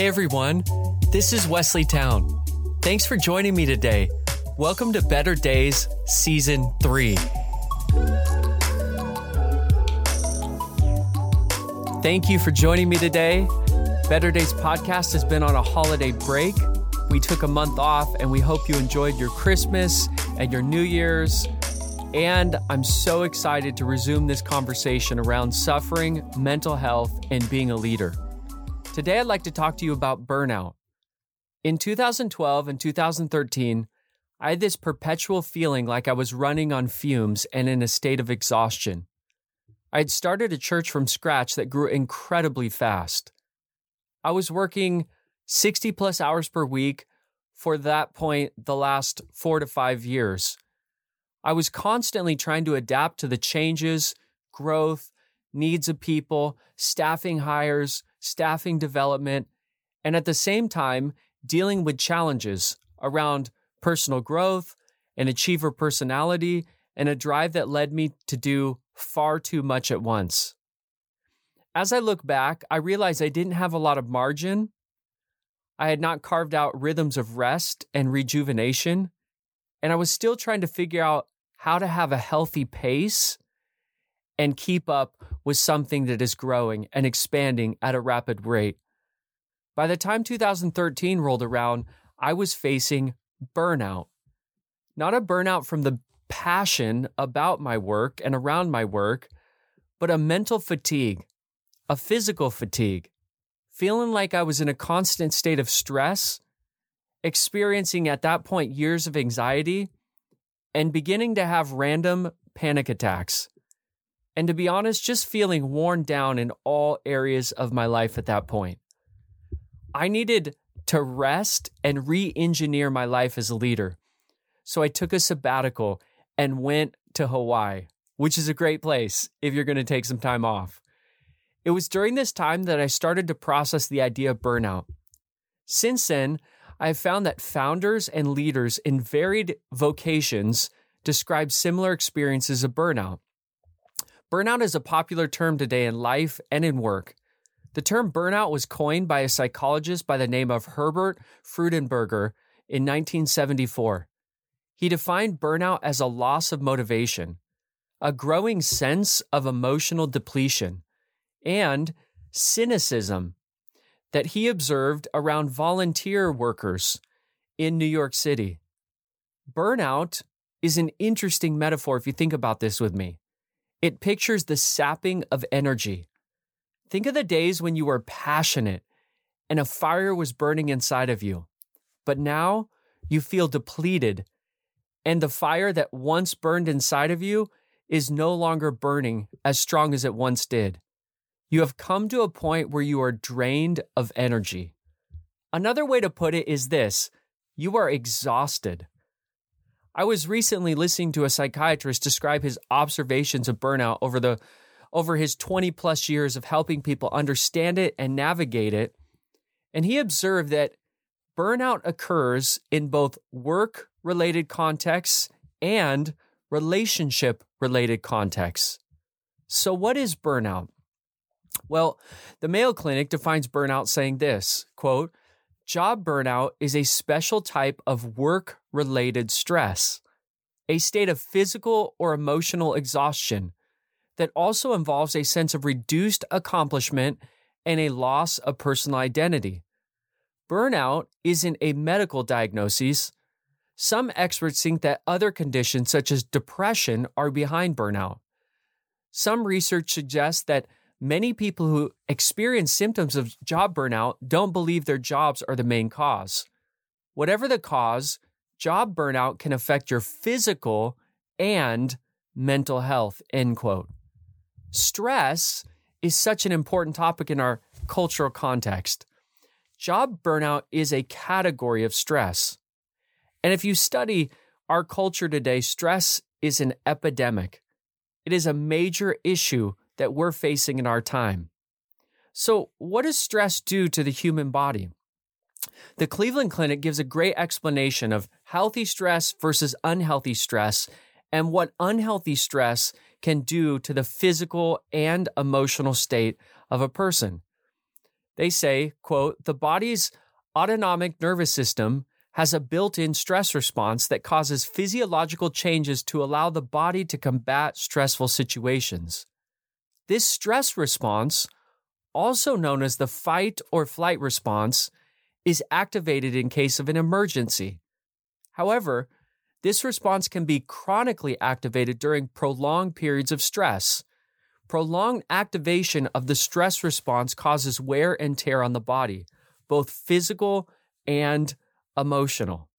Hey everyone, this is Wesley Town. Thanks for joining me today. Welcome to Better Days Season 3. Thank you for joining me today. Better Days podcast has been on a holiday break. We took a month off and we hope you enjoyed your Christmas and your New Year's. And I'm so excited to resume this conversation around suffering, mental health, and being a leader. Today, I'd like to talk to you about burnout. In 2012 and 2013, I had this perpetual feeling like I was running on fumes and in a state of exhaustion. I had started a church from scratch that grew incredibly fast. I was working 60 plus hours per week for that point the last 4 to 5 years. I was constantly trying to adapt to the changes, growth, needs of people, staffing hires, staffing development, and at the same time, dealing with challenges around personal growth, an achiever personality, and a drive that led me to do far too much at once. As I look back, I realize I didn't have a lot of margin. I had not carved out rhythms of rest and rejuvenation, and I was still trying to figure out how to have a healthy pace and keep up with something that is growing and expanding at a rapid rate. By the time 2013 rolled around, I was facing burnout. Not a burnout from the passion about my work and around my work, but a mental fatigue, a physical fatigue, feeling like I was in a constant state of stress, experiencing at that point years of anxiety, and beginning to have random panic attacks. And to be honest, just feeling worn down in all areas of my life at that point. I needed to rest and re-engineer my life as a leader. So I took a sabbatical and went to Hawaii, which is a great place if you're going to take some time off. It was during this time that I started to process the idea of burnout. Since then, I have found that founders and leaders in varied vocations describe similar experiences of burnout. Burnout is a popular term today in life and in work. The term burnout was coined by a psychologist by the name of Herbert Freudenberger in 1974. He defined burnout as a loss of motivation, a growing sense of emotional depletion, and cynicism that he observed around volunteer workers in New York City. Burnout is an interesting metaphor if you think about this with me. It pictures the sapping of energy. Think of the days when you were passionate and a fire was burning inside of you, but now you feel depleted and the fire that once burned inside of you is no longer burning as strong as it once did. You have come to a point where you are drained of energy. Another way to put it is this: you are exhausted. I was recently listening to a psychiatrist describe his observations of burnout over his 20 plus years of helping people understand it and navigate it. And he observed that burnout occurs in both work-related contexts and relationship-related contexts. So what is burnout? Well, the Mayo Clinic defines burnout saying this, quote, "Job burnout is a special type of work-related stress, a state of physical or emotional exhaustion that also involves a sense of reduced accomplishment and a loss of personal identity. Burnout isn't a medical diagnosis. Some experts think that other conditions such as depression are behind burnout. Some research suggests that many people who experience symptoms of job burnout don't believe their jobs are the main cause. Whatever the cause, job burnout can affect your physical and mental health," end quote. Stress is such an important topic in our cultural context. Job burnout is a category of stress. And if you study our culture today, stress is an epidemic. It is a major issue that we're facing in our time. So what does stress do to the human body? The Cleveland Clinic gives a great explanation of healthy stress versus unhealthy stress and what unhealthy stress can do to the physical and emotional state of a person. They say, quote, "The body's autonomic nervous system has a built-in stress response that causes physiological changes to allow the body to combat stressful situations. This stress response, also known as the fight or flight response, is activated in case of an emergency. However, this response can be chronically activated during prolonged periods of stress. Prolonged activation of the stress response causes wear and tear on the body, both physical and emotional."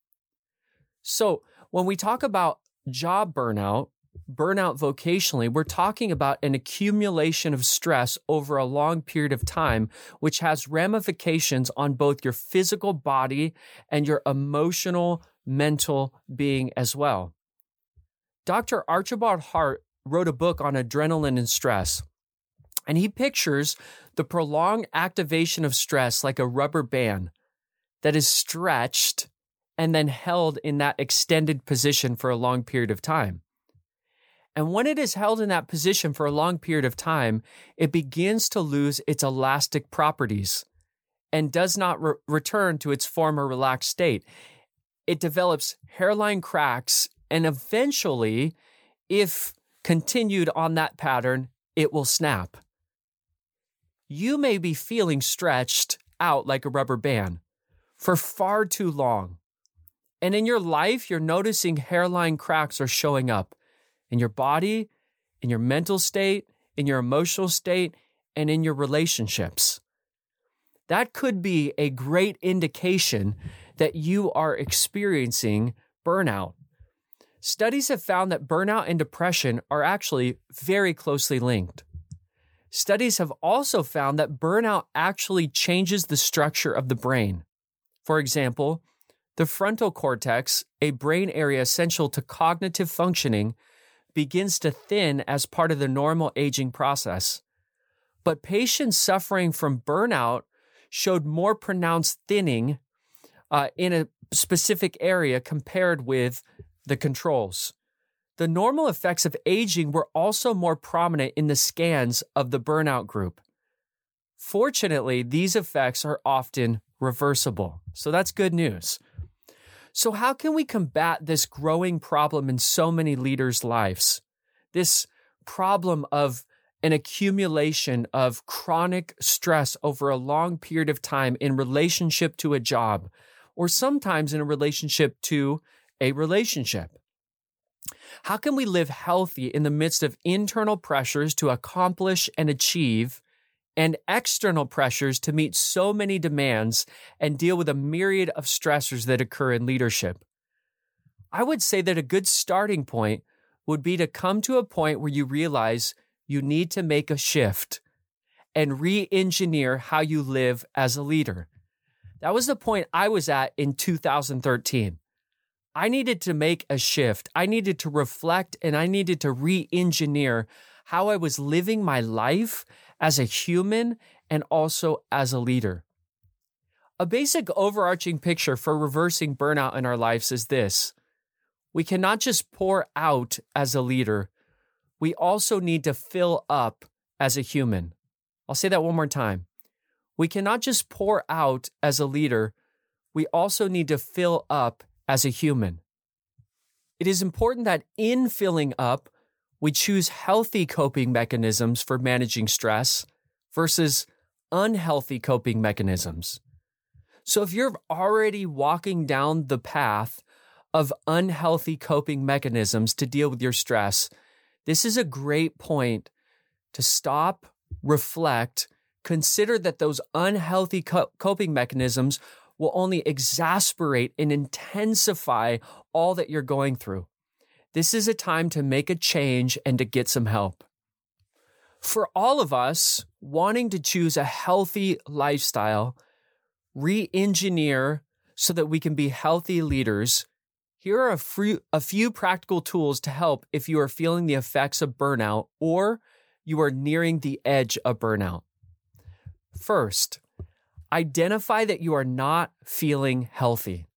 So when we talk about job burnout, burnout vocationally, we're talking about an accumulation of stress over a long period of time, which has ramifications on both your physical body and your emotional, mental being as well. Dr. Archibald Hart wrote a book on adrenaline and stress, and he pictures the prolonged activation of stress like a rubber band that is stretched and then held in that extended position for a long period of time. And when it is held in that position for a long period of time, it begins to lose its elastic properties and does not return to its former relaxed state. It develops hairline cracks, and eventually, if continued on that pattern, it will snap. You may be feeling stretched out like a rubber band for far too long. And in your life, you're noticing hairline cracks are showing up in your body, in your mental state, in your emotional state, and in your relationships. That could be a great indication that you are experiencing burnout. Studies have found that burnout and depression are actually very closely linked. Studies have also found that burnout actually changes the structure of the brain. For example, the frontal cortex, a brain area essential to cognitive functioning, begins to thin as part of the normal aging process. But patients suffering from burnout showed more pronounced thinning in a specific area compared with the controls. The normal effects of aging were also more prominent in the scans of the burnout group. Fortunately, these effects are often reversible. So that's good news. So how can we combat this growing problem in so many leaders' lives? This problem of an accumulation of chronic stress over a long period of time in relationship to a job, or sometimes in a relationship to a relationship. How can we live healthy in the midst of internal pressures to accomplish and achieve, and external pressures to meet so many demands and deal with a myriad of stressors that occur in leadership? I would say that a good starting point would be to come to a point where you realize you need to make a shift and re-engineer how you live as a leader. That was the point I was at in 2013. I needed to make a shift. I needed to reflect, and I needed to re-engineer how I was living my life as a human, and also as a leader. A basic overarching picture for reversing burnout in our lives is this: we cannot just pour out as a leader, we also need to fill up as a human. I'll say that one more time. We cannot just pour out as a leader, we also need to fill up as a human. It is important that in filling up, we choose healthy coping mechanisms for managing stress versus unhealthy coping mechanisms. So if you're already walking down the path of unhealthy coping mechanisms to deal with your stress, this is a great point to stop, reflect, consider that those unhealthy coping mechanisms will only exacerbate and intensify all that you're going through. This is a time to make a change and to get some help. For all of us wanting to choose a healthy lifestyle, re-engineer so that we can be healthy leaders, here are a few practical tools to help if you are feeling the effects of burnout or you are nearing the edge of burnout. First, identify that you are not feeling healthy,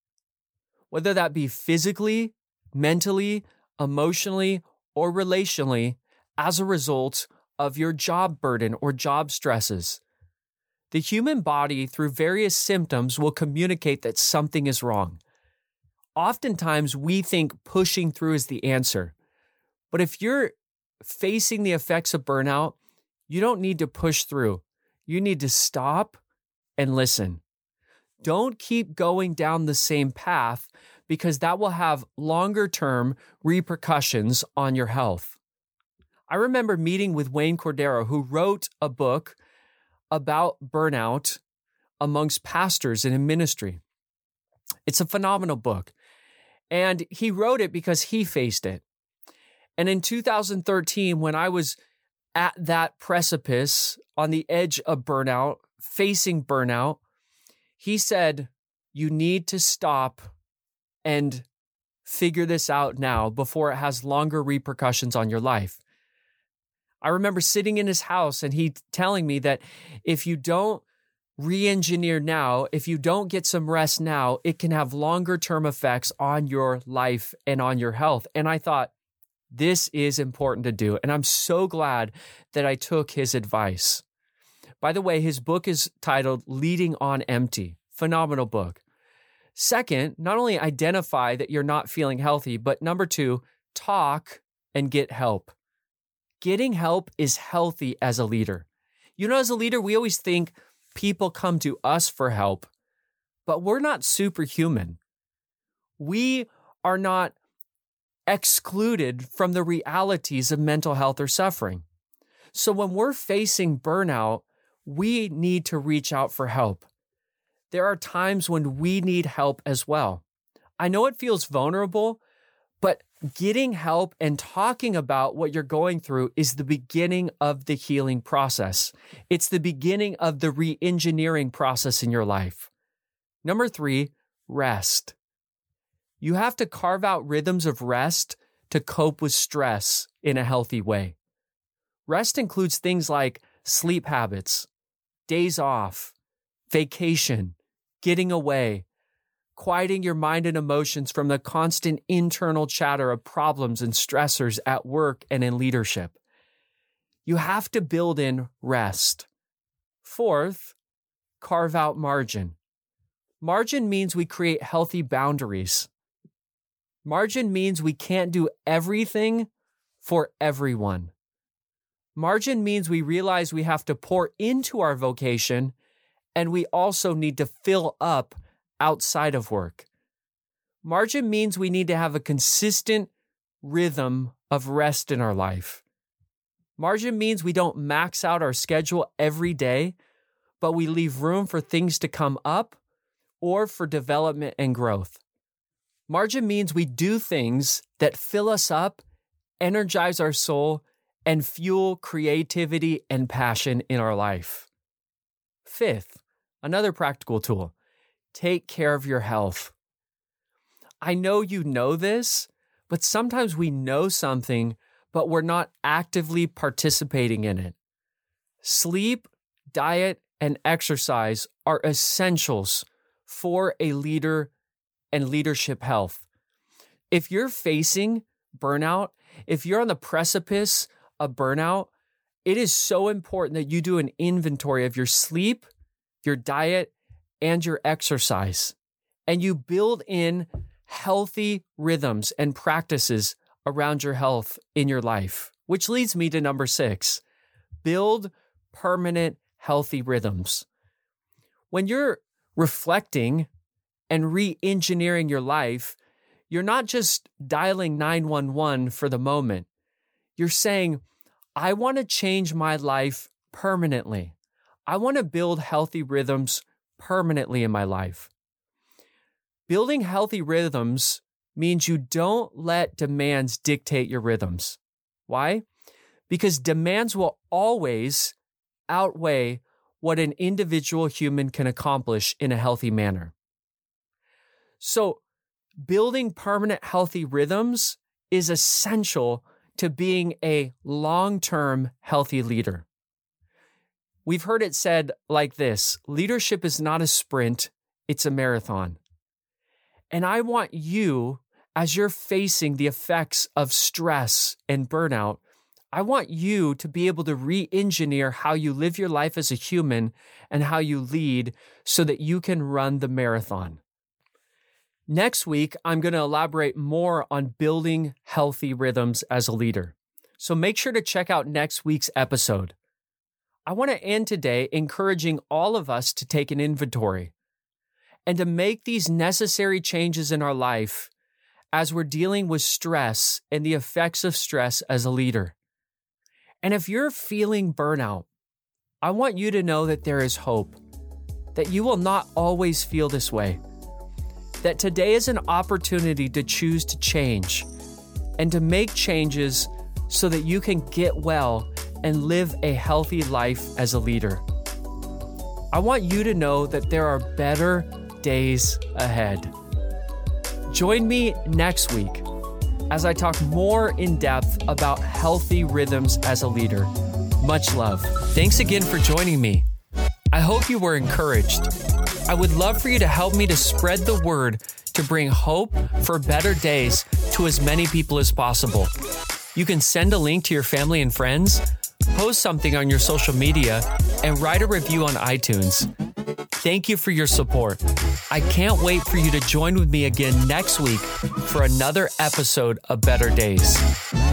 whether that be physically, mentally, emotionally, or relationally as a result of your job burden or job stresses. The human body, through various symptoms, will communicate that something is wrong. Oftentimes, we think pushing through is the answer. But if you're facing the effects of burnout, you don't need to push through. You need to stop and listen. Don't keep going down the same path because that will have longer-term repercussions on your health. I remember meeting with Wayne Cordero, who wrote a book about burnout amongst pastors and in ministry. It's a phenomenal book. And he wrote it because he faced it. And in 2013, when I was at that precipice on the edge of burnout, facing burnout, he said, you need to stop and figure this out now before it has longer repercussions on your life. I remember sitting in his house and he telling me that if you don't re-engineer now, if you don't get some rest now, it can have longer term effects on your life and on your health. And I thought, this is important to do. And I'm so glad that I took his advice. By the way, his book is titled Leading on Empty. Phenomenal book. Second, not only identify that you're not feeling healthy, but number two, talk and get help. Getting help is healthy as a leader. You know, as a leader, we always think people come to us for help, but we're not superhuman. We are not excluded from the realities of mental health or suffering. So when we're facing burnout, we need to reach out for help. There are times when we need help as well. I know it feels vulnerable, but getting help and talking about what you're going through is the beginning of the healing process. It's the beginning of the re-engineering process in your life. Number three, rest. You have to carve out rhythms of rest to cope with stress in a healthy way. Rest includes things like sleep habits, days off, vacation, getting away, quieting your mind and emotions from the constant internal chatter of problems and stressors at work and in leadership. You have to build in rest. Fourth, carve out margin. Margin means we create healthy boundaries. Margin means we can't do everything for everyone. Margin means we realize we have to pour into our vocation, and we also need to fill up outside of work. Margin means we need to have a consistent rhythm of rest in our life. Margin means we don't max out our schedule every day, but we leave room for things to come up or for development and growth. Margin means we do things that fill us up, energize our soul, and fuel creativity and passion in our life. Fifth, another practical tool. Take care of your health. I know you know this, but sometimes we know something, but we're not actively participating in it. Sleep, diet, and exercise are essentials for a leader and leadership health. If you're facing burnout, if you're on the precipice of burnout, it is so important that you do an inventory of your sleep, your diet, and your exercise, and you build in healthy rhythms and practices around your health in your life, which leads me to number six, build permanent healthy rhythms. When you're reflecting and re-engineering your life, you're not just dialing 911 for the moment. You're saying, I want to change my life permanently. I want to build healthy rhythms permanently in my life. Building healthy rhythms means you don't let demands dictate your rhythms. Why? Because demands will always outweigh what an individual human can accomplish in a healthy manner. So, building permanent healthy rhythms is essential to being a long-term healthy leader. We've heard it said like this, leadership is not a sprint, it's a marathon. And I want you, as you're facing the effects of stress and burnout, I want you to be able to re-engineer how you live your life as a human and how you lead so that you can run the marathon. Next week, I'm going to elaborate more on building healthy rhythms as a leader. So make sure to check out next week's episode. I want to end today encouraging all of us to take an inventory and to make these necessary changes in our life as we're dealing with stress and the effects of stress as a leader. And if you're feeling burnout, I want you to know that there is hope, that you will not always feel this way, that today is an opportunity to choose to change and to make changes so that you can get well and live a healthy life as a leader. I want you to know that there are better days ahead. Join me next week as I talk more in depth about healthy rhythms as a leader. Much love. Thanks again for joining me. I hope you were encouraged. I would love for you to help me to spread the word to bring hope for better days to as many people as possible. You can send a link to your family and friends, post something on your social media, and write a review on iTunes. Thank you for your support. I can't wait for you to join with me again next week for another episode of Better Days.